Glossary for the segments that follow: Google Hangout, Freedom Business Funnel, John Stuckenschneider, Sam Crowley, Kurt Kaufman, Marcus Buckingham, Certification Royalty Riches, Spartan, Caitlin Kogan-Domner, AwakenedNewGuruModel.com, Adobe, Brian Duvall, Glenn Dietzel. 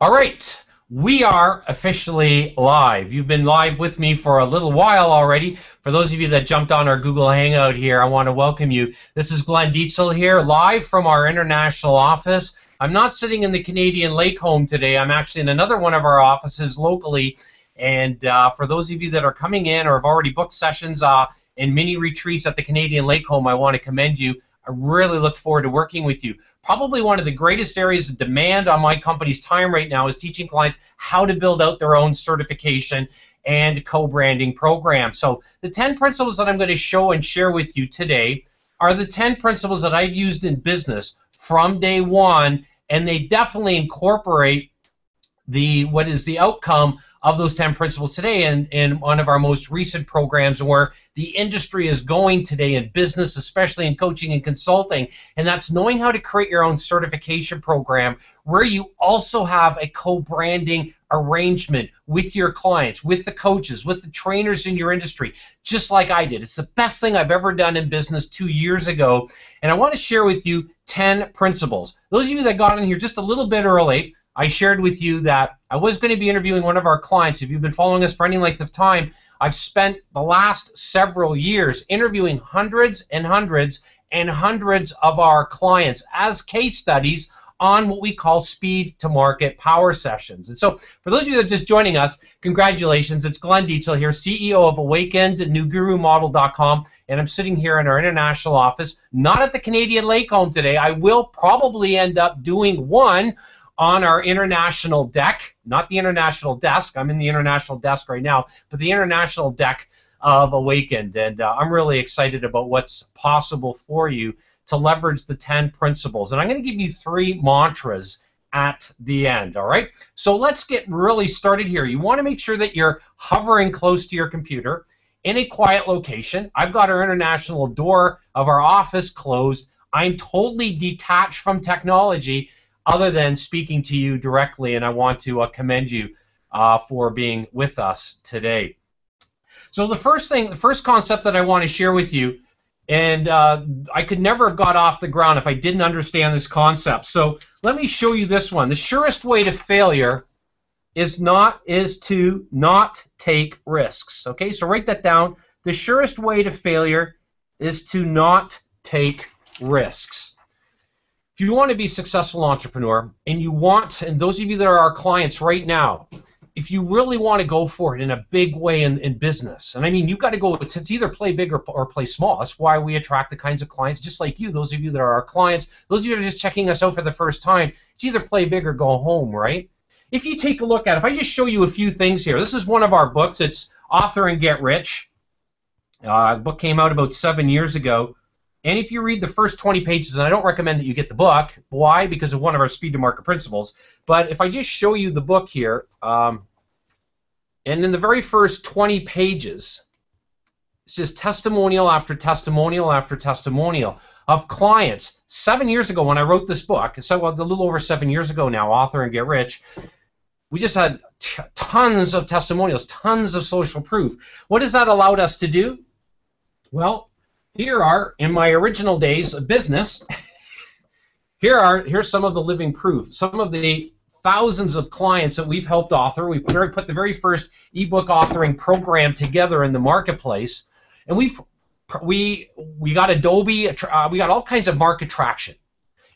All right, we are officially live. You've been live with me for a little while already. For those of you that jumped on our Google Hangout here, I want to welcome you. This is Glenn Dietzel here, live from our international office. I'm not sitting in the Canadian Lake home today. I'm actually in another one of our offices locally. And for those of you that are coming in or have already booked sessions and mini retreats at the Canadian Lake home, I want to commend you. I really look forward to working with you. Probably one of the greatest areas of demand on my company's time right now is teaching clients how to build out their own certification and co-branding program. So the 10 principles that I'm going to show and share with you today are the 10 principles that I've used in business from day one, and they definitely incorporate what is the outcome of those 10 principles today in one of our most recent programs where the industry is going today in business, especially in coaching and consulting, and that's knowing how to create your own certification program where you also have a co-branding arrangement with your clients, with the coaches, with the trainers in your industry, just like I did. It's the best thing I've ever done in business 2 years ago, and I want to share with you 10 principles. Those of you that got in here just a little bit early, I shared with you that I was going to be interviewing one of our clients. If you've been following us for any length of time, I've spent the last several years interviewing hundreds and hundreds and hundreds of our clients as case studies on what we call speed to market power sessions. And so for those of you that are just joining us, congratulations. It's Glenn Dietzel here, CEO of AwakenedNewGuruModel.com, and I'm sitting here in our international office, not at the Canadian Lake home today. I will probably end up doing one on our international deck, not the international desk. I'm in the international desk right now, but the international deck of Awakened. And I'm really excited about what's possible for you to leverage the 10 principles. And I'm going to give you 3 mantras at the end, all right? So let's get really started here. You want to make sure that you're hovering close to your computer in a quiet location. I've got our international door of our office closed. I'm totally detached from technology other than speaking to you directly, and I want to commend you for being with us today. So the first concept that I want to share with you, and I could never have got off the ground if I didn't understand this concept. So let me show you this one. The surest way to failure is to not take risks. Okay, so write that down. The surest way to failure is to not take risks. If you want to be a successful entrepreneur and you want, and those of you that are our clients right now, if you really want to go for it in a big way in business, and I mean you've got to go, it's either play big or play small. That's why we attract the kinds of clients just like you, those of you that are our clients, those of you that are just checking us out for the first time, it's either play big or go home, right? If you take a look at it, if I just show you a few things here, this is one of our books, it's Author and Get Rich. The book came out about 7 years ago. And if you read the first 20 pages, and I don't recommend that you get the book. Why? Because of one of our speed to market principles. But if I just show you the book here, and in the very first 20 pages, it's just testimonial after testimonial after testimonial of clients. 7 years ago when I wrote this book, so a little over 7 years ago now, Author and Get Rich, we just had tons of testimonials, tons of social proof. What has that allowed us to do? Well, here are, in my original days of business, here's some of the living proof. Some of the thousands of clients that we've helped author. We put the very first ebook authoring program together in the marketplace, and we got Adobe, we got all kinds of market traction.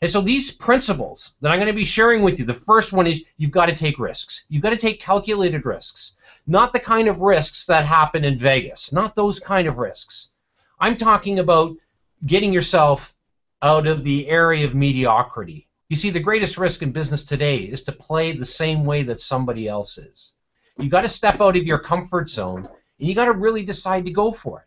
And so these principles that I'm going to be sharing with you, the first one is you've got to take risks. You've got to take calculated risks, not the kind of risks that happen in Vegas, not those kind of risks. I'm talking about getting yourself out of the area of mediocrity. You see, the greatest risk in business today is to play the same way that somebody else is. You've got to step out of your comfort zone, and you've got to really decide to go for it.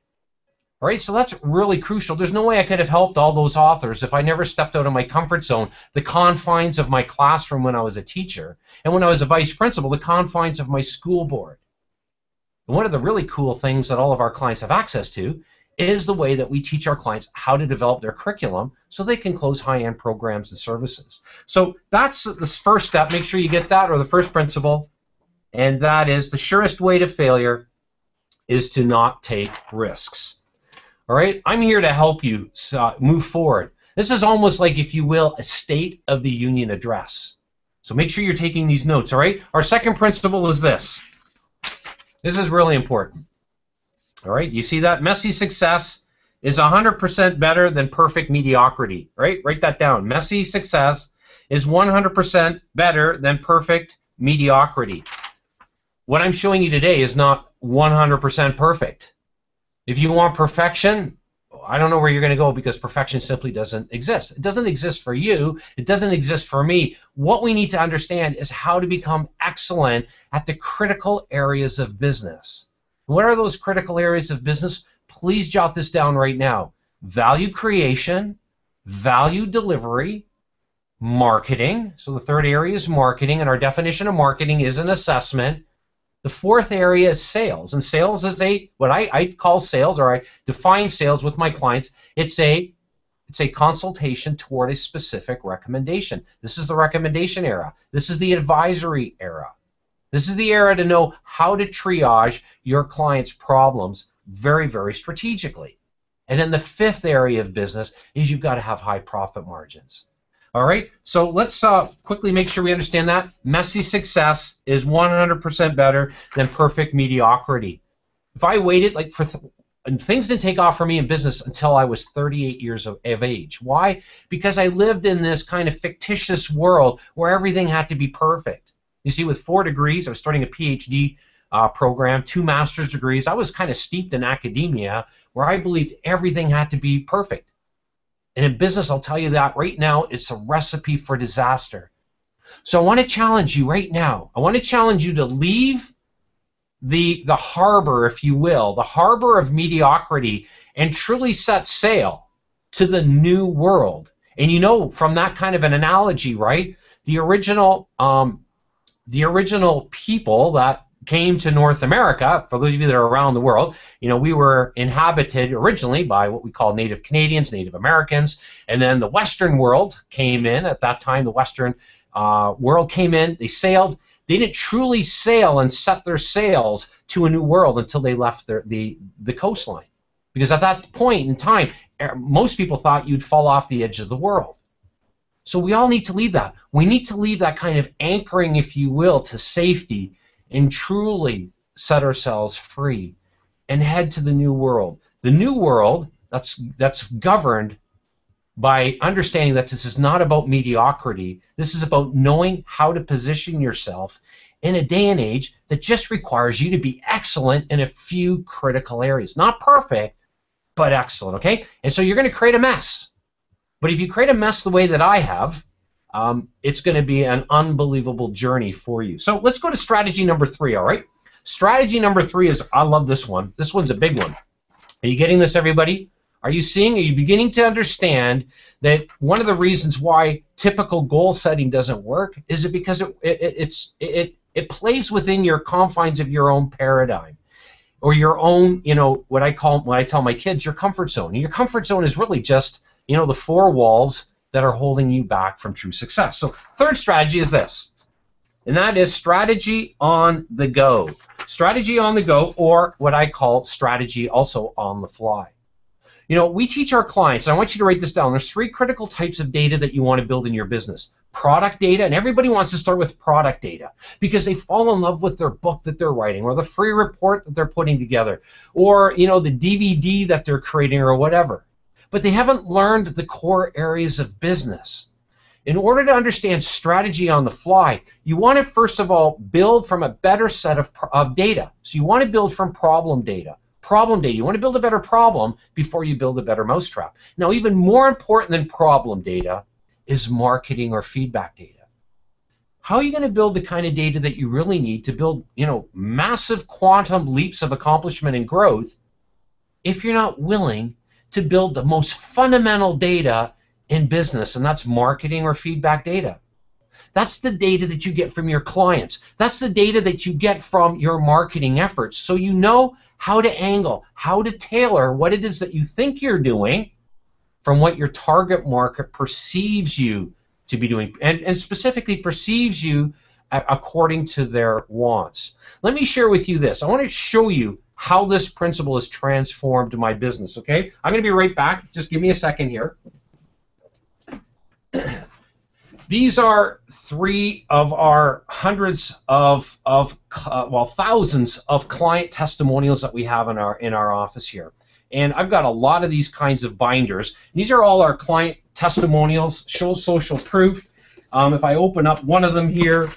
All right, so that's really crucial. There's no way I could have helped all those authors if I never stepped out of my comfort zone, the confines of my classroom when I was a teacher, and when I was a vice principal, the confines of my school board. And one of the really cool things that all of our clients have access to is the way that we teach our clients how to develop their curriculum so they can close high-end programs and services. So that's the first step. Make sure you get that, or the first principle, and that is the surest way to failure is to not take risks. All right? I'm here to help you move forward. This is almost like, if you will, a State of the Union address. So make sure you're taking these notes, all right? Our second principle is this. This is really important, all right? You see that? Messy success is 100% better than perfect mediocrity, right? Write that down. Messy success is 100% better than perfect mediocrity. What I'm showing you today is not 100% perfect. If you want perfection, I don't know where you're going to go, because perfection simply doesn't exist. It doesn't exist for you. It doesn't exist for me. What we need to understand is how to become excellent at the critical areas of business. What are those critical areas of business? Please jot this down right now. Value creation, value delivery, marketing. So the third area is marketing, and our definition of marketing is an assessment. The fourth area is sales, and sales is what I call sales, or I define sales with my clients. It's a consultation toward a specific recommendation. This is the recommendation era. This is the advisory era. This is the era to know how to triage your client's problems very, very strategically. And then the fifth area of business is you've got to have high profit margins. All right, so let's quickly make sure we understand that. Messy success is 100% better than perfect mediocrity. If I waited, like things didn't take off for me in business until I was 38 years of age. Why? Because I lived in this kind of fictitious world where everything had to be perfect. You see, with 4 degrees, I was starting a PhD program, 2 master's degrees. I was kind of steeped in academia where I believed everything had to be perfect. And in business, I'll tell you that right now, it's a recipe for disaster. So I want to challenge you right now. I want to challenge you to leave the harbor, if you will, the harbor of mediocrity, and truly set sail to the new world. And you know, from that kind of an analogy, right, the original people that came to North America, for those of you that are around the world, you know, we were inhabited originally by what we call Native Canadians, Native Americans, and then the Western world came in. At that time, the Western world came in. They sailed. They didn't truly sail and set their sails to a new world until they left the coastline, because at that point in time, most people thought you'd fall off the edge of the world. So we all need to leave that. We need to leave that kind of anchoring, if you will, to safety, and truly set ourselves free and head to the new world. The new world that's governed by understanding that this is not about mediocrity. This is about knowing how to position yourself in a day and age that just requires you to be excellent in a few critical areas. Not perfect, but excellent, okay? And so you're going to create a mess. But if you create a mess the way that I have, it's going to be an unbelievable journey for you. So let's go to strategy number 3, all right? Strategy number 3 is, I love this one. This one's a big one. Are you getting this, everybody? Are you seeing? Are you beginning to understand that one of the reasons why typical goal setting doesn't work is it because it plays within your confines of your own paradigm, or your own, you know, what I tell my kids, your comfort zone. And your comfort zone is really just, you know, the 4 walls that are holding you back from true success. So third strategy is this, and that is strategy on the go. Strategy on the go, or what I call strategy also on the fly. You know, we teach our clients, and I want you to write this down, there's 3 critical types of data that you want to build in your business. Product data, and everybody wants to start with product data because they fall in love with their book that they're writing, or the free report that they're putting together, or, you know, the DVD that they're creating, or whatever. But they haven't learned the core areas of business. In order to understand strategy on the fly, you want to, first of all, build from a better set of data. So you want to build from problem data. Problem data. You want to build a better problem before you build a better mousetrap. Now, even more important than problem data is marketing or feedback data. How are you going to build the kind of data that you really need to build, you know, massive quantum leaps of accomplishment and growth if you're not willing to build the most fundamental data in business, and that's marketing or feedback data? That's the data that you get from your clients. That's the data that you get from your marketing efforts, so you know how to angle, how to tailor what it is that you think you're doing from what your target market perceives you to be doing, and specifically perceives you according to their wants. Let me share with you this. I want to show you how this principle has transformed my business, okay? I'm going to be right back. Just give me a second here. These are three of our hundreds of thousands of client testimonials that we have in our office here. And I've got a lot of these kinds of binders. These are all our client testimonials, show social proof. If I open up one of them here,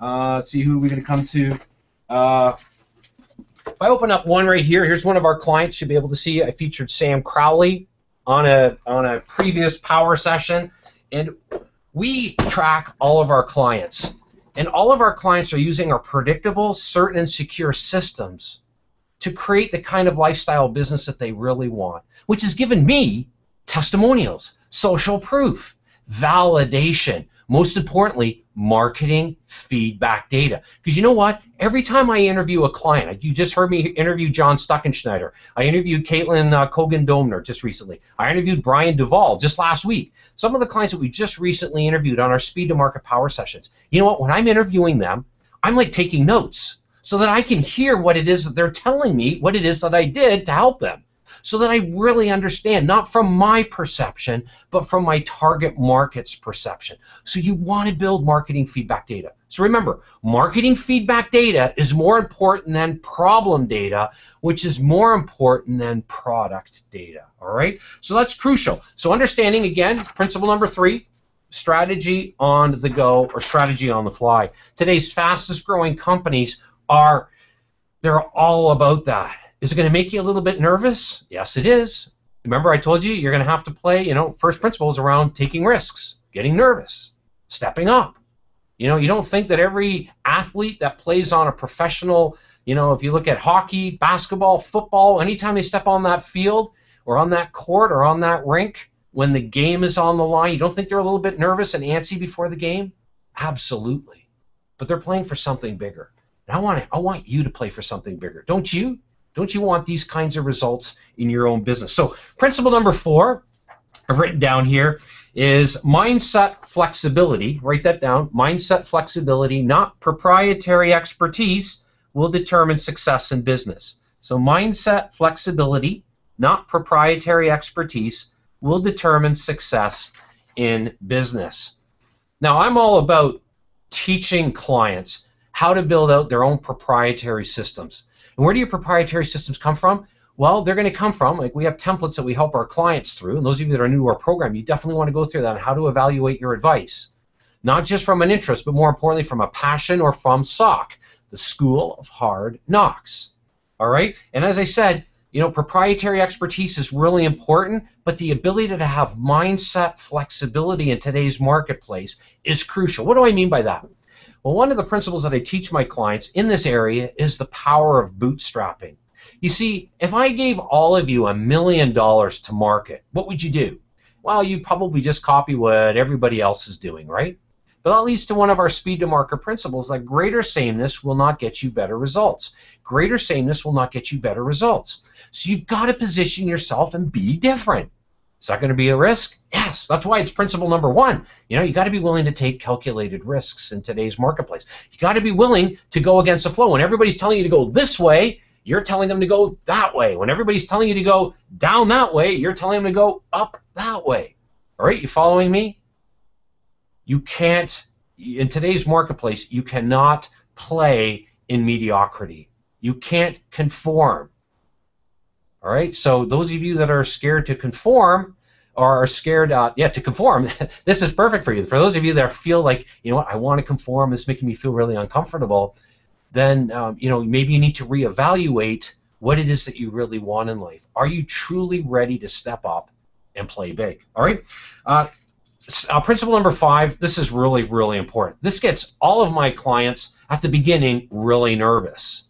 let's see who we're going to come to. If I open up one right here, here's one of our clients. You'll be able to see I featured Sam Crowley on a previous power session. And we track all of our clients. And all of our clients are using our predictable, certain, and secure systems to create the kind of lifestyle business that they really want, which has given me testimonials, social proof, validation, most importantly, marketing feedback data. Because you know what? Every time I interview a client, you just heard me interview John Stuckenschneider. I interviewed Caitlin Kogan-Domner just recently. I interviewed Brian Duvall just last week. Some of the clients that we just recently interviewed on our Speed to Market Power Sessions. You know what? When I'm interviewing them, I'm like taking notes so that I can hear what it is that they're telling me, what it is that I did to help them, so that I really understand, not from my perception, but from my target market's perception. So you want to build marketing feedback data. So remember, marketing feedback data is more important than problem data, which is more important than product data, all right? So that's crucial. So understanding, again, principle number 3, strategy on the go or strategy on the fly. Today's fastest growing companies are, they're all about that. Is it going to make you a little bit nervous? Yes, it is. Remember I told you you're going to have to play, you know, first principles around taking risks, getting nervous, stepping up. You know, you don't think that every athlete that plays on a professional, you know, if you look at hockey, basketball, football, anytime they step on that field or on that court or on that rink, when the game is on the line, you don't think they're a little bit nervous and antsy before the game? Absolutely. But they're playing for something bigger. And I want you to play for something bigger. Don't you? Don't you want these kinds of results in your own business? So principle number 4 I've written down here is mindset flexibility. Write that down. Mindset flexibility, not proprietary expertise, will determine success in business. So mindset flexibility, not proprietary expertise, will determine success in business. Now, I'm all about teaching clients how to build out their own proprietary systems. And where do your proprietary systems come from? Well, they're going to come from, like, we have templates that we help our clients through, and those of you that are new to our program, you definitely want to go through that on how to evaluate your advice, not just from an interest, but more importantly from a passion or from SOC, the School of Hard Knocks. All right? And as I said, you know, proprietary expertise is really important, but the ability to have mindset flexibility in today's marketplace is crucial. What do I mean by that? Well, one of the principles that I teach my clients in this area is the power of bootstrapping. You see, if I gave all of you $1 million to market, what would you do? Well, you'd probably just copy what everybody else is doing, right? But that leads to one of our speed to market principles, that greater sameness will not get you better results. Greater sameness will not get you better results. So you've got to position yourself and be different. Is that going to be a risk? Yes. That's why it's principle number 1. You know, you got to be willing to take calculated risks in today's marketplace. You got to be willing to go against the flow. When everybody's telling you to go this way, you're telling them to go that way. When everybody's telling you to go down that way, you're telling them to go up that way. All right, you following me? You can't, in today's marketplace, you cannot play in mediocrity. You can't conform. All right, so those of you that are scared to conform or are scared, to conform, this is perfect for you. For those of you that feel like, you know what, I want to conform, it's making me feel really uncomfortable, then, you know, maybe you need to reevaluate what it is that you really want in life. Are you truly ready to step up and play big? All right, principle number 5, this is really, really important. This gets all of my clients at the beginning really nervous.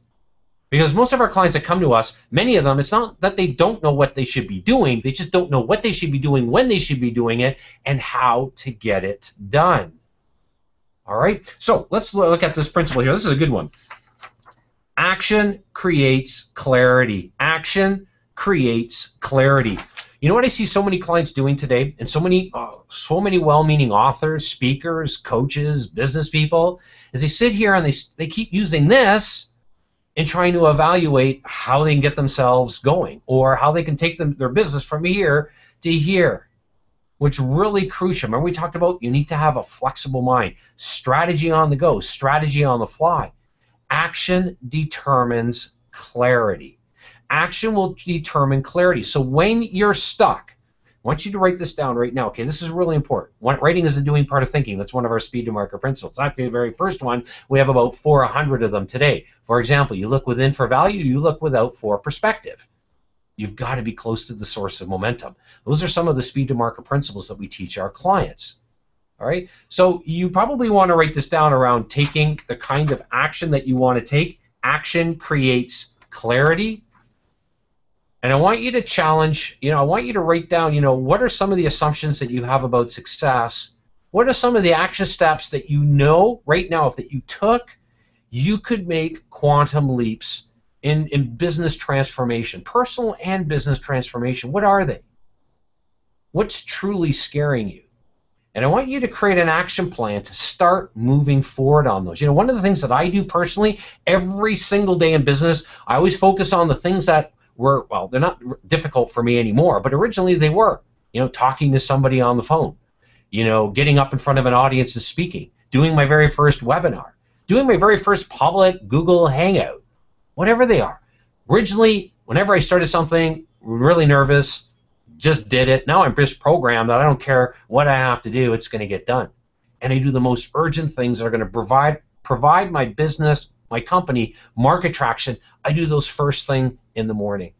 Because most of our clients that come to us, many of them, it's not that they don't know what they should be doing, they just don't know what they should be doing, when they should be doing it, and how to get it done. All right, so let's look at this principle here. This is a good one. Action creates clarity. Action creates clarity. You know what I see so many clients doing today, and so many well-meaning authors, speakers, coaches, business people, is they sit here and they keep using this and trying to evaluate how they can get themselves going or how they can take their business from here to here. which really crucial. Remember we talked about you need to have a flexible mind, strategy on the go, strategy on the fly. Action determines clarity. Action will determine clarity. So when you're stuck, I want you to write this down right now. Okay, this is really important. Writing is the doing part of thinking. That's one of our speed to market principles. It's not the very first one. We have about 400 of them today. For example, you look within for value, you look without for perspective. You've got to be close to the source of momentum. Those are some of the speed to market principles that we teach our clients. All right, so you probably want to write this down around taking the kind of action that you want to take. Action creates clarity. And I want you to challenge, I want you to write down, what are some of the assumptions that you have about success? What are some of the action steps that you know right now, if that you took, you could make quantum leaps in business transformation, personal and business transformation. What are they? What's truly scaring you? And I want you to create an action plan to start moving forward on those. One of the things that I do personally, every single day in business, I always focus on the things that were, well, they're not difficult for me anymore, but originally they were. Talking to somebody on the phone, getting up in front of an audience and speaking, doing my very first webinar, doing my very first public Google Hangout, whatever they are. Originally, whenever I started something, really nervous, just did it. Now I'm just programmed that I don't care what I have to do, it's going to get done. And I do the most urgent things that are going to provide my business, my company, market traction. I do those first thing in the morning.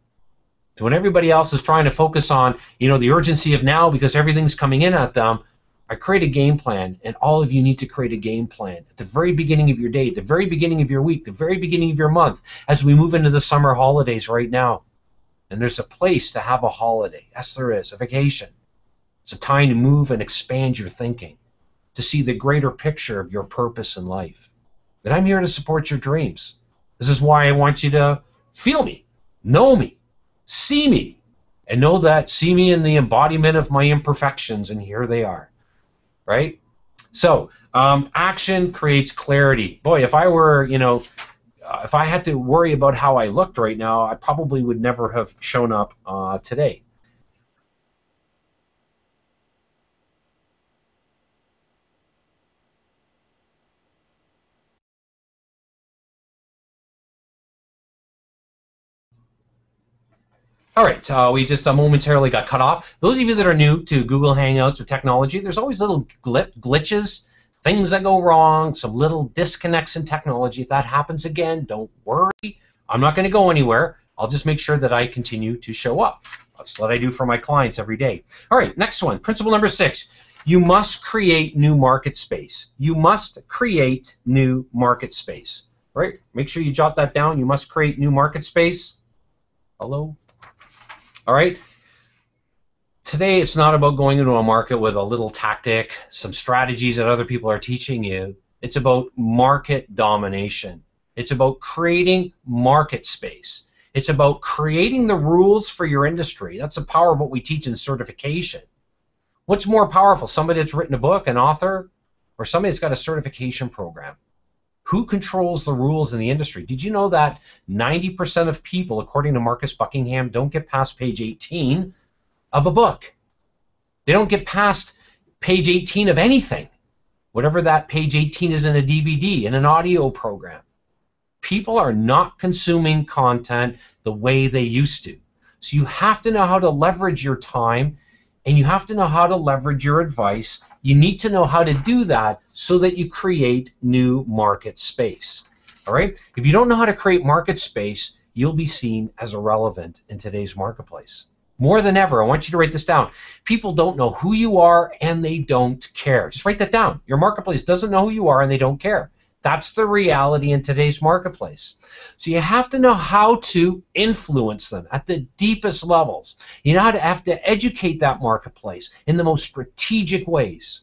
So when everybody else is trying to focus on, the urgency of now because everything's coming in at them, I create a game plan, and all of you need to create a game plan at the very beginning of your day, at the very beginning of your week, the very beginning of your month, as we move into the summer holidays right now. And there's a place to have a holiday. Yes, there is, a vacation. It's a time to move and expand your thinking, to see the greater picture of your purpose in life. And I'm here to support your dreams. This is why I want you to feel me, know me, and know that, see me in the embodiment of my imperfections, and here they are, right? So, action creates clarity. Boy, if I were, if I had to worry about how I looked right now, I probably would never have shown up today. All right, we just momentarily got cut off. Those of you that are new to Google Hangouts or technology, there's always little glitches, things that go wrong, some little disconnects in technology. If that happens again, don't worry. I'm not going to go anywhere. I'll just make sure that I continue to show up. That's what I do for my clients every day. All right, next one, principle number 6. You must create new market space. You must create new market space. All right, make sure you jot that down. You must create new market space. Hello? All right, today it's not about going into a market with a little tactic, some strategies that other people are teaching you. It's about market domination. It's about creating market space. It's about creating the rules for your industry. That's the power of what we teach in certification. What's more powerful, somebody that's written a book, an author, or somebody that's got a certification program? Who controls the rules in the industry? Did you know that 90% of people, according to Marcus Buckingham, don't get past page 18 of a book? They don't get past page 18 of anything, whatever that page 18 is in a DVD, in an audio program. People are not consuming content the way they used to. So you have to know how to leverage your time, and you have to know how to leverage your advice. You need to know how to do that so that you create new market space. All right? If you don't know how to create market space, you'll be seen as irrelevant in today's marketplace. More than ever, I want you to write this down. People don't know who you are and they don't care. Just write that down. Your marketplace doesn't know who you are and they don't care. That's the reality in today's marketplace. So you have to know how to influence them at the deepest levels. You know how to have to educate that marketplace in the most strategic ways.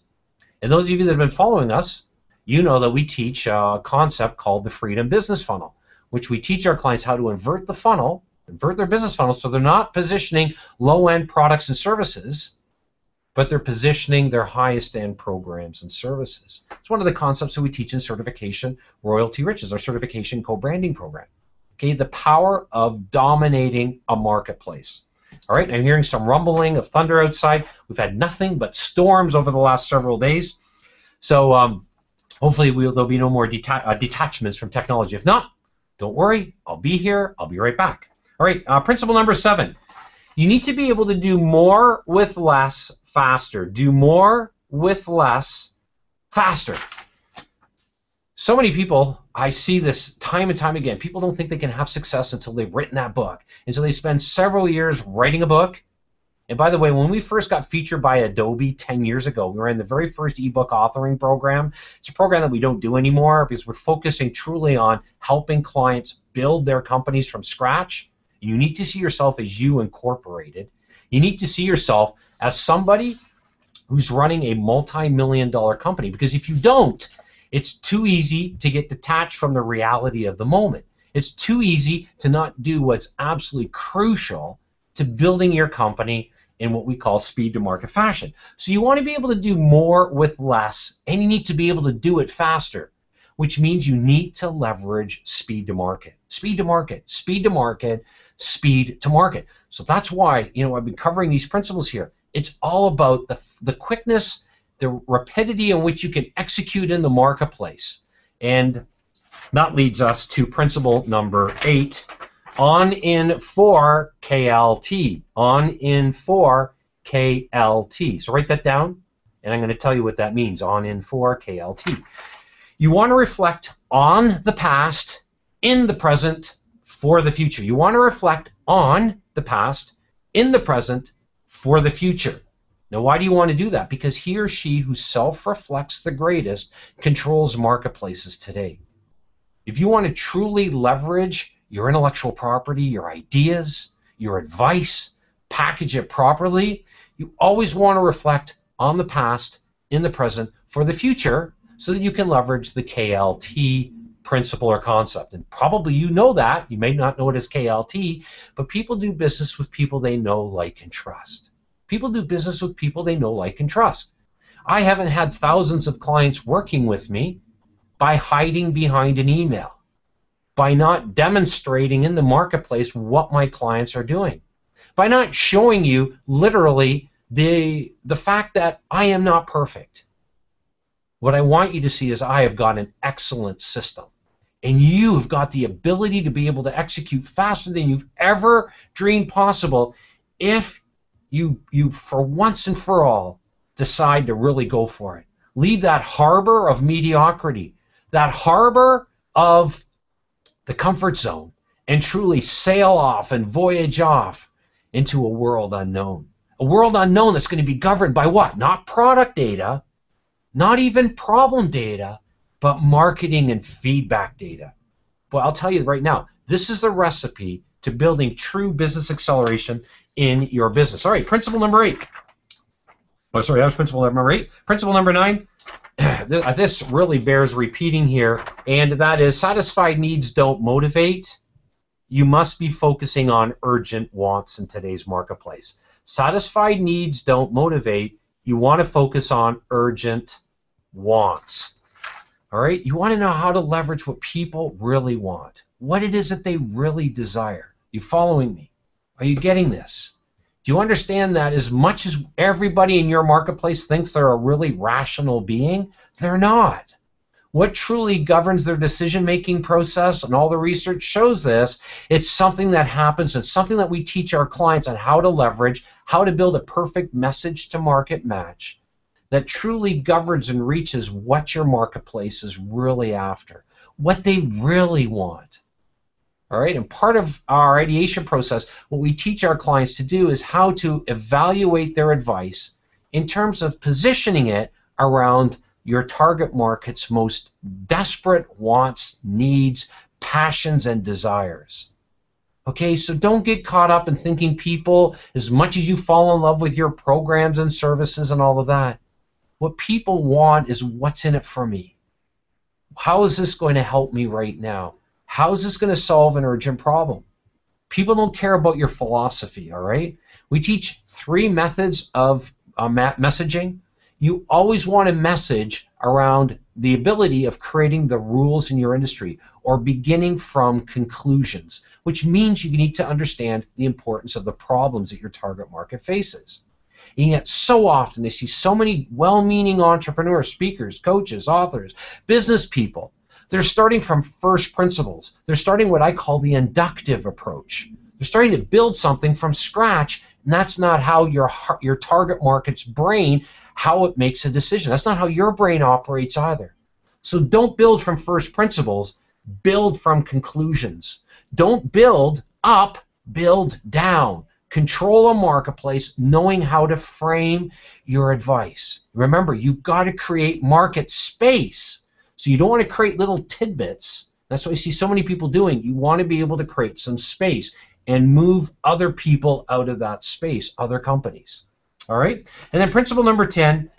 And those of you that have been following us, you know that we teach a concept called the Freedom Business Funnel, which we teach our clients how to invert the funnel, invert their business funnel, so they're not positioning low-end products and services, but they're positioning their highest-end programs and services. It's one of the concepts that we teach in Certification Royalty Riches, our certification co-branding program. Okay, the power of dominating a marketplace. All right, I'm hearing some rumbling of thunder outside. We've had nothing but storms over the last several days. So hopefully there'll be no more detachments from technology. If not, don't worry, I'll be here. I'll be right back. All right, principle number 7. You need to be able to do more with less faster. Do more with less faster. So many people, I see this time and time again, people don't think they can have success until they've written that book. And so they spend several years writing a book. And by the way, when we first got featured by Adobe 10 years ago, we ran the very first ebook authoring program. It's a program that we don't do anymore because we're focusing truly on helping clients build their companies from scratch. You need to see yourself as You Incorporated. You need to see yourself as somebody who's running a multi-million-dollar company, because if you don't, it's too easy to get detached from the reality of the moment. It's too easy to not do what's absolutely crucial to building your company in what we call speed-to-market fashion. So you want to be able to do more with less, and you need to be able to do it faster, which means you need to leverage speed to market. Speed to market, speed to market, speed to market. So that's why, you know, I've been covering these principles here. It's all about the quickness, the rapidity in which you can execute in the marketplace. And that leads us to principle number 8, on in for KLT. On in for KLT. So write that down, and I'm going to tell you what that means, on in for KLT. You want to reflect on the past, in the present, for the future. You want to reflect on the past, in the present, for the future. Now, why do you want to do that? Because he or she who self-reflects the greatest controls marketplaces today. If you want to truly leverage your intellectual property, your ideas, your advice, package it properly, you always want to reflect on the past, in the present, for the future, so that you can leverage the KLT principle or concept. And probably you know that. You may not know it as KLT, but people do business with people they know, like, and trust. People do business with people they know, like, and trust. I haven't had thousands of clients working with me by hiding behind an email, by not demonstrating in the marketplace what my clients are doing, by not showing you literally the fact that I am not perfect. What I want you to see is I have got an excellent system, and you have got the ability to be able to execute faster than you've ever dreamed possible if you for once and for all decide to really go for it. Leave that harbor of mediocrity, that harbor of the comfort zone, and truly sail off and voyage off into a world unknown that's going to be governed by what? Not product data, not even problem data, but marketing and feedback data. But I'll tell you right now, this is the recipe to building true business acceleration in your business. All right, principle number 8. Oh, sorry, that was principle number 8. Principle number 9, this really bears repeating here, and that is satisfied needs don't motivate. You must be focusing on urgent wants in today's marketplace. Satisfied needs don't motivate. You want to focus on urgent wants. All right? You want to know how to leverage what people really want, what it is that they really desire. You following me? Are you getting this? Do you understand that as much as everybody in your marketplace thinks they're a really rational being, they're not. What truly governs their decision-making process, and all the research shows this, it's something that happens and something that we teach our clients on how to leverage, how to build a perfect message to market match that truly governs and reaches what your marketplace is really after, what they really want. All right, and part of our ideation process, what we teach our clients to do is how to evaluate their advice in terms of positioning it around your target market's most desperate wants, needs, passions, and desires. Okay, so don't get caught up in thinking people, as much as you fall in love with your programs and services and all of that, what people want is what's in it for me. How is this going to help me right now? How is this going to solve an urgent problem? People don't care about your philosophy, all right? We teach 3 methods of messaging. You always want to message around the ability of creating the rules in your industry or beginning from conclusions, which means you need to understand the importance of the problems that your target market faces. And yet so often I see so many well-meaning entrepreneurs, speakers, coaches, authors, business people. They're starting from first principles. They're starting what I call the inductive approach. They're starting to build something from scratch, and that's not how your target market's brain, how it makes a decision. That's not how your brain operates either. So don't build from first principles. Build from conclusions. Don't build up, build down. Control a marketplace knowing how to frame your advice. Remember, you've got to create market space. So you don't want to create little tidbits. That's what you see so many people doing. You want to be able to create some space and move other people out of that space, other companies. All right? And then principle number 10,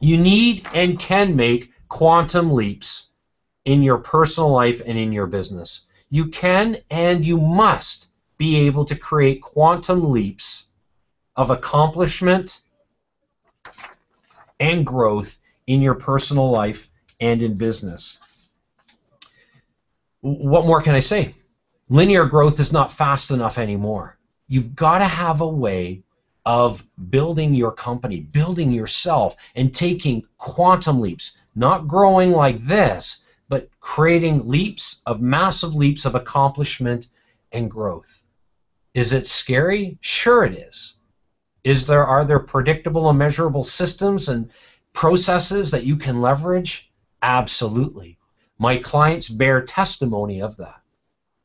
you need and can make quantum leaps in your personal life and in your business. You can and you must be able to create quantum leaps of accomplishment and growth in your personal life and in business. What more can I say? Linear growth is not fast enough anymore. You've got to have a way of building your company, building yourself, and taking quantum leaps, not growing like this, but creating leaps of massive leaps of accomplishment and growth. Is it scary? Sure it is. Are there predictable and measurable systems and processes that you can leverage? Absolutely. My clients bear testimony of that.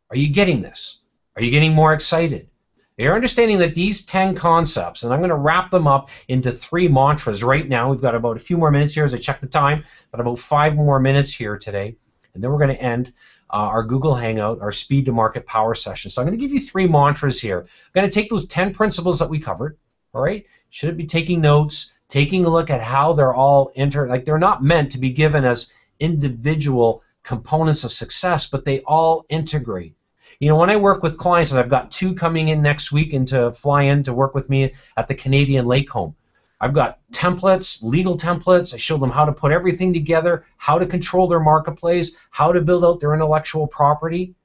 Are you getting this? Are you getting more excited? You're understanding that these 10 concepts, and I'm going to wrap them up into 3 mantras right now. We've got about a few more minutes here as I check the time, but about 5 more minutes here today, and then we're going to end our Google Hangout, our Speed to Market Power Session. So I'm going to give you 3 mantras here. I'm going to take those 10 principles that we covered, all right? Should it be taking notes, taking a look at how they're all like they're not meant to be given as individual components of success, but they all integrate. You know, when I work with clients, and I've got 2 coming in next week and to fly in to work with me at the Canadian Lake Home, I've got templates, legal templates. I show them how to put everything together, how to control their marketplace, how to build out their intellectual property.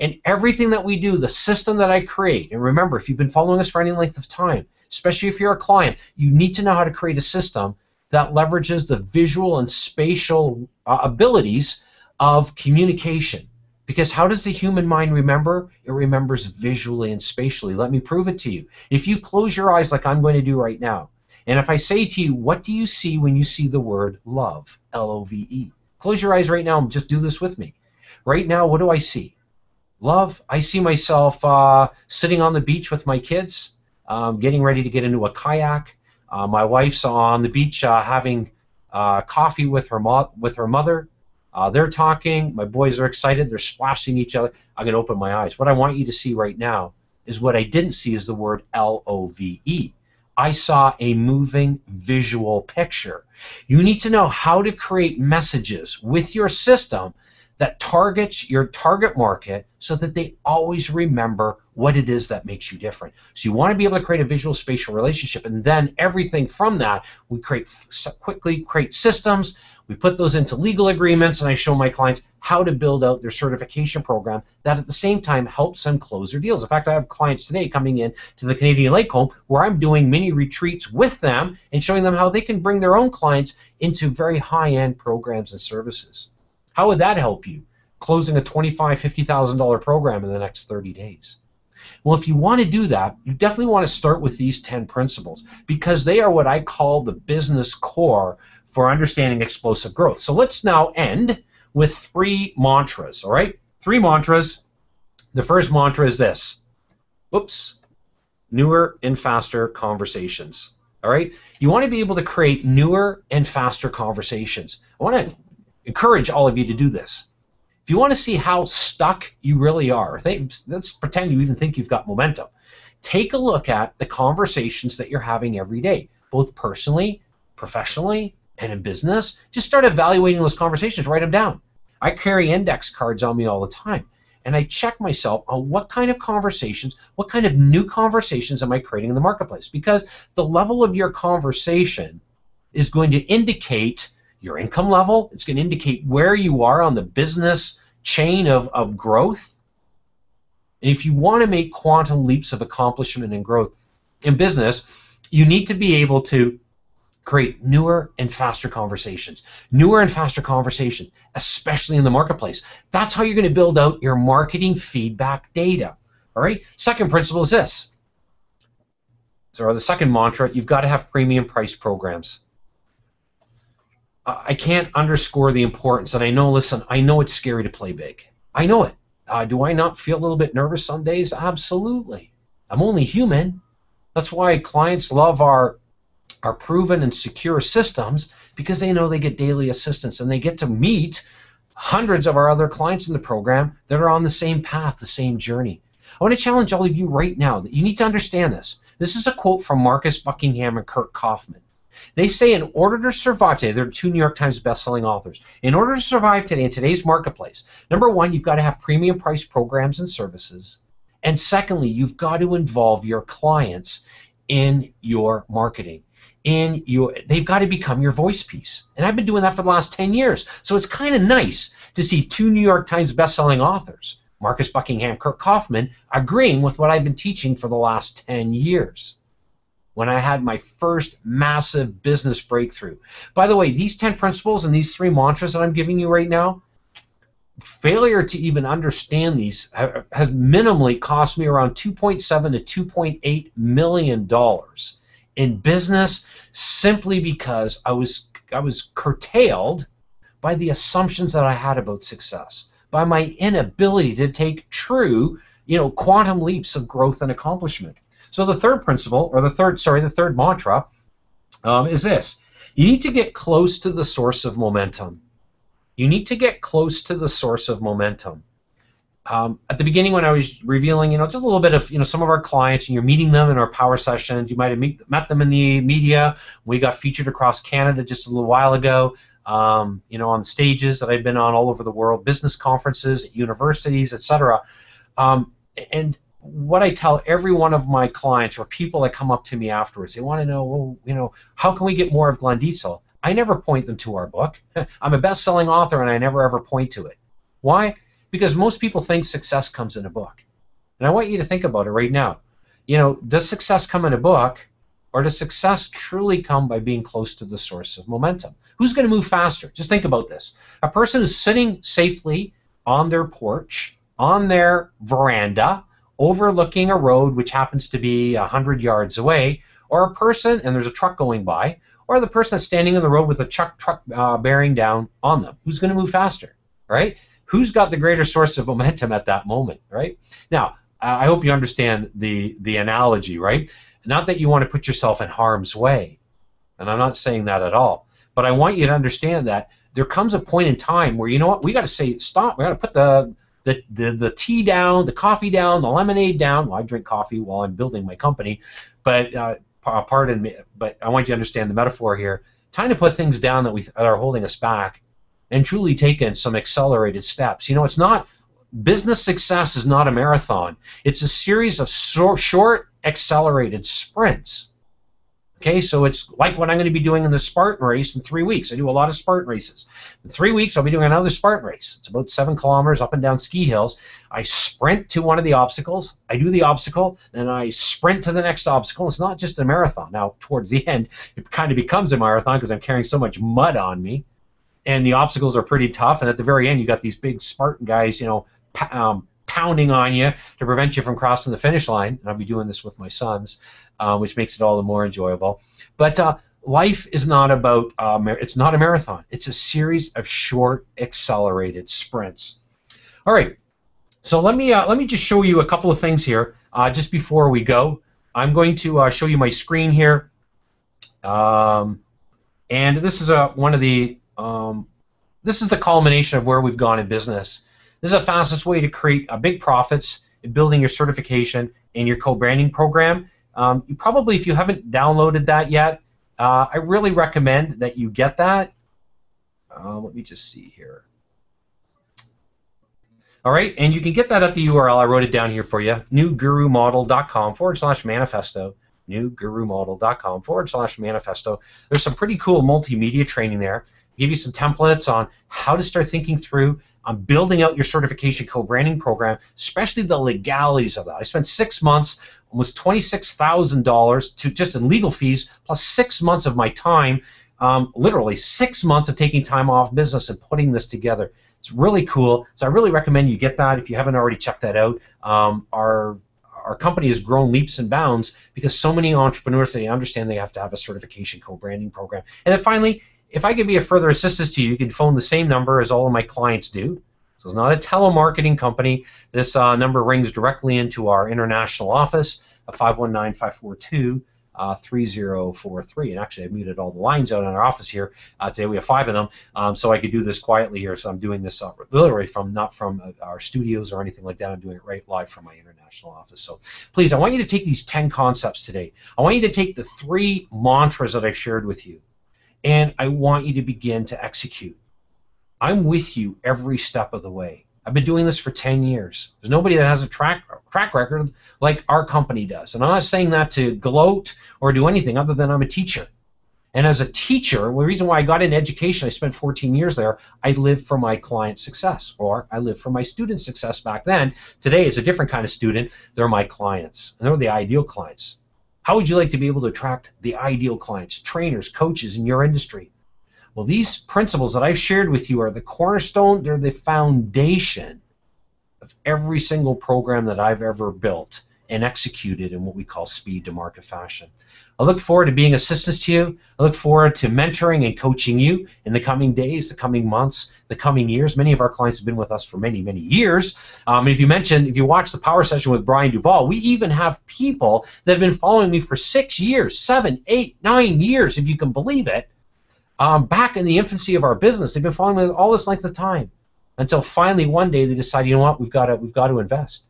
And everything that we do, the system that I create, and remember, if you've been following us for any length of time, especially if you're a client, you need to know how to create a system that leverages the visual and spatial abilities of communication. Because how does the human mind remember? It remembers visually and spatially. Let me prove it to you. If you close your eyes like I'm going to do right now, and if I say to you, what do you see when you see the word love? L-O-V-E. Close your eyes right now and just do this with me. Right now, what do I see? Love. I see myself sitting on the beach with my kids, getting ready to get into a kayak. My wife's on the beach having coffee with her mother. They're talking. My boys are excited. They're splashing each other. I'm going to open my eyes. What I want you to see right now is what I didn't see is the word L-O-V-E. I saw a moving visual picture. You need to know how to create messages with your system that targets your target market so that they always remember what it is that makes you different. So you want to be able to create a visual spatial relationship, and then everything from that, we quickly create systems, we put those into legal agreements, and I show my clients how to build out their certification program that at the same time helps them close their deals. In fact, I have clients today coming in to the Canadian Lake Home where I'm doing mini retreats with them and showing them how they can bring their own clients into very high-end programs and services. How would that help you? Closing a $25,000, $50,000 program in the next 30 days. Well, if you want to do that, you definitely want to start with these 10 principles because they are what I call the business core for understanding explosive growth. So let's now end with 3 mantras, all right? 3 mantras. The first mantra is this. Oops. Newer and faster conversations, all right? You want to be able to create newer and faster conversations. I want to encourage all of you to do this. If you want to see how stuck you really are, let's pretend you even think you've got momentum. Take a look at the conversations that you're having every day, both personally, professionally, and in business. Just start evaluating those conversations. Write them down. I carry index cards on me all the time, and I check myself on what kind of conversations, what kind of new conversations am I creating in the marketplace, because the level of your conversation is going to indicate your income level. It's going to indicate where you are on the business chain of growth. And if you want to make quantum leaps of accomplishment and growth in business, you need to be able to create newer and faster conversations. Newer and faster conversation, especially in the marketplace. That's how you're going to build out your marketing feedback data. All right? Second principle is this. Or the second mantra, you've got to have premium price programs. I can't underscore the importance, and I know, listen, I know it's scary to play big. I know it. Do I not feel a little bit nervous some days? Absolutely. I'm only human. That's why clients love our proven and secure systems, because they know they get daily assistance and they get to meet hundreds of our other clients in the program that are on the same path, the same journey. I want to challenge all of you right now that you need to understand this. This is a quote from Marcus Buckingham and Kurt Kaufman. They say, in order to survive today, they're two New York Times bestselling authors. In order to survive today in today's marketplace, number one, you've got to have premium price programs and services. And secondly, you've got to involve your clients in your marketing. They've got to become your voice piece. And I've been doing that for the last 10 years. So it's kind of nice to see two New York Times bestselling authors, Marcus Buckingham, Kurt Kaufman, agreeing with what I've been teaching for the last 10 years when I had my first massive business breakthrough. By the way, these 10 principles and these 3 mantras that I'm giving you right now, failure to even understand these has minimally cost me around $2.7 to $2.8 million in business, simply because I was curtailed by the assumptions that I had about success, by my inability to take true, quantum leaps of growth and accomplishment. So the third principle, or the third mantra, is this. You need to get close to the source of momentum. You need to get close to the source of momentum. At the beginning, when I was revealing, just a little bit of, some of our clients, and you're meeting them in our power sessions, you might have met them in the media. We got featured across Canada just a little while ago. On stages that I've been on all over the world, business conferences, universities, etc. And what I tell every one of my clients or people that come up to me afterwards, they want to know, well, how can we get more of Glenn Dietzel? I never point them to our book. I'm a best-selling author, and I never ever point to it. Why? Because most people think success comes in a book. And I want you to think about it right now. Does success come in a book? Or does success truly come by being close to the source of momentum? Who's going to move faster? Just think about this. A person who's sitting safely on their porch, on their veranda, overlooking a road which happens to be 100 yards away, or a person, and there's a truck going by, or the person that's standing on the road with a truck bearing down on them. Who's going to move faster, right? Who's got the greater source of momentum at that moment, right? Now, I hope you understand the analogy, right? Not that you want to put yourself in harm's way, and I'm not saying that at all, but I want you to understand that there comes a point in time where, we got to say stop. We got to put the tea down, the coffee down, the lemonade down. Well, I drink coffee while I'm building my company, but pardon me, but I want you to understand the metaphor here. Time to put things down that are holding us back, and truly take in some accelerated steps. It's not business success is not a marathon. It's a series of short accelerated sprints. Okay, so it's like what I'm going to be doing in the Spartan race in 3 weeks. I do a lot of Spartan races. In 3 weeks, I'll be doing another Spartan race. It's about 7 kilometers up and down ski hills. I sprint to one of the obstacles. I do the obstacle, then I sprint to the next obstacle. It's not just a marathon. Now, towards the end, it kind of becomes a marathon because I'm carrying so much mud on me, and the obstacles are pretty tough. And at the very end, you got these big Spartan guys, pounding on you to prevent you from crossing the finish line, and I'll be doing this with my sons, which makes it all the more enjoyable. But life is not about, it's not a marathon. It's a series of short, accelerated sprints. All right, so let me just show you a couple of things here just before we go. I'm going to show you my screen here, and this is this is the culmination of where we've gone in business. This is the fastest way to create big profits in building your certification and your co-branding program. You probably, if you haven't downloaded that yet, I really recommend that you get that. Let me just see here. All right, and you can get that at the URL. I wrote it down here for you, newgurumodel.com/manifesto. newgurumodel.com/manifesto. There's some pretty cool multimedia training there. give you some templates on how to start thinking through on building out your certification co-branding program, especially the legalities of that. I spent 6 months, almost $26,000 to just in legal fees, plus 6 months of my time, literally 6 months of taking time off business and putting this together. It's really cool, so I really recommend you get that if you haven't already checked that out. Our company has grown leaps and bounds because so many entrepreneurs, they understand they have to have a certification co-branding program. And then finally, if I can be of further assistance to you, you can phone the same number as all of my clients do. So it's not a telemarketing company. This number rings directly into our international office at 519-542-3043. And actually, I muted all the lines out in our office here. Today we have 5 of them, so I could do this quietly here. So I'm doing this literally from, not from our studios or anything like that. I'm doing it right live from my international office. So please, I want you to take these 10 concepts today. I want you to take the 3 mantras that I've shared with you, and I want you to begin to execute. I'm with you every step of the way. I've been doing this for 10 years. There's nobody that has a track record like our company does. And I'm not saying that to gloat or do anything other than I'm a teacher. And as a teacher, the reason why I got into education, I spent 14 years there, I lived for my client's success, or I lived for my student's success back then. Today is a different kind of student. They're my clients, and they're the ideal clients. How would you like to be able to attract the ideal clients, trainers, coaches in your industry? Well, these principles that I've shared with you are the cornerstone, they're the foundation of every single program that I've ever built and executed in what we call speed to market fashion. I look forward to being assistance to you. I look forward to mentoring and coaching you in the coming days, the coming months, the coming years. Many of our clients have been with us for many, many years. If you watch the power session with Brian Duvall, we even have people that have been following me for 6 years, 7, 8, 9 years, if you can believe it. Back in the infancy of our business, they've been following me all this length of time, until finally one day they decide, you know what, we've got to invest.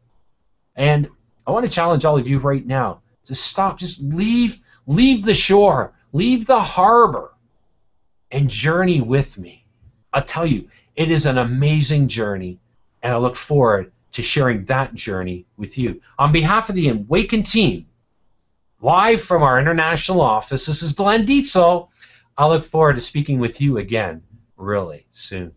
And I want to challenge all of you right now to stop, just leave the shore, leave the harbor, and journey with me. I'll tell you, it is an amazing journey, and I look forward to sharing that journey with you. On behalf of the Awaken team, live from our international office, this is Glenn Dietzel. I look forward to speaking with you again really soon.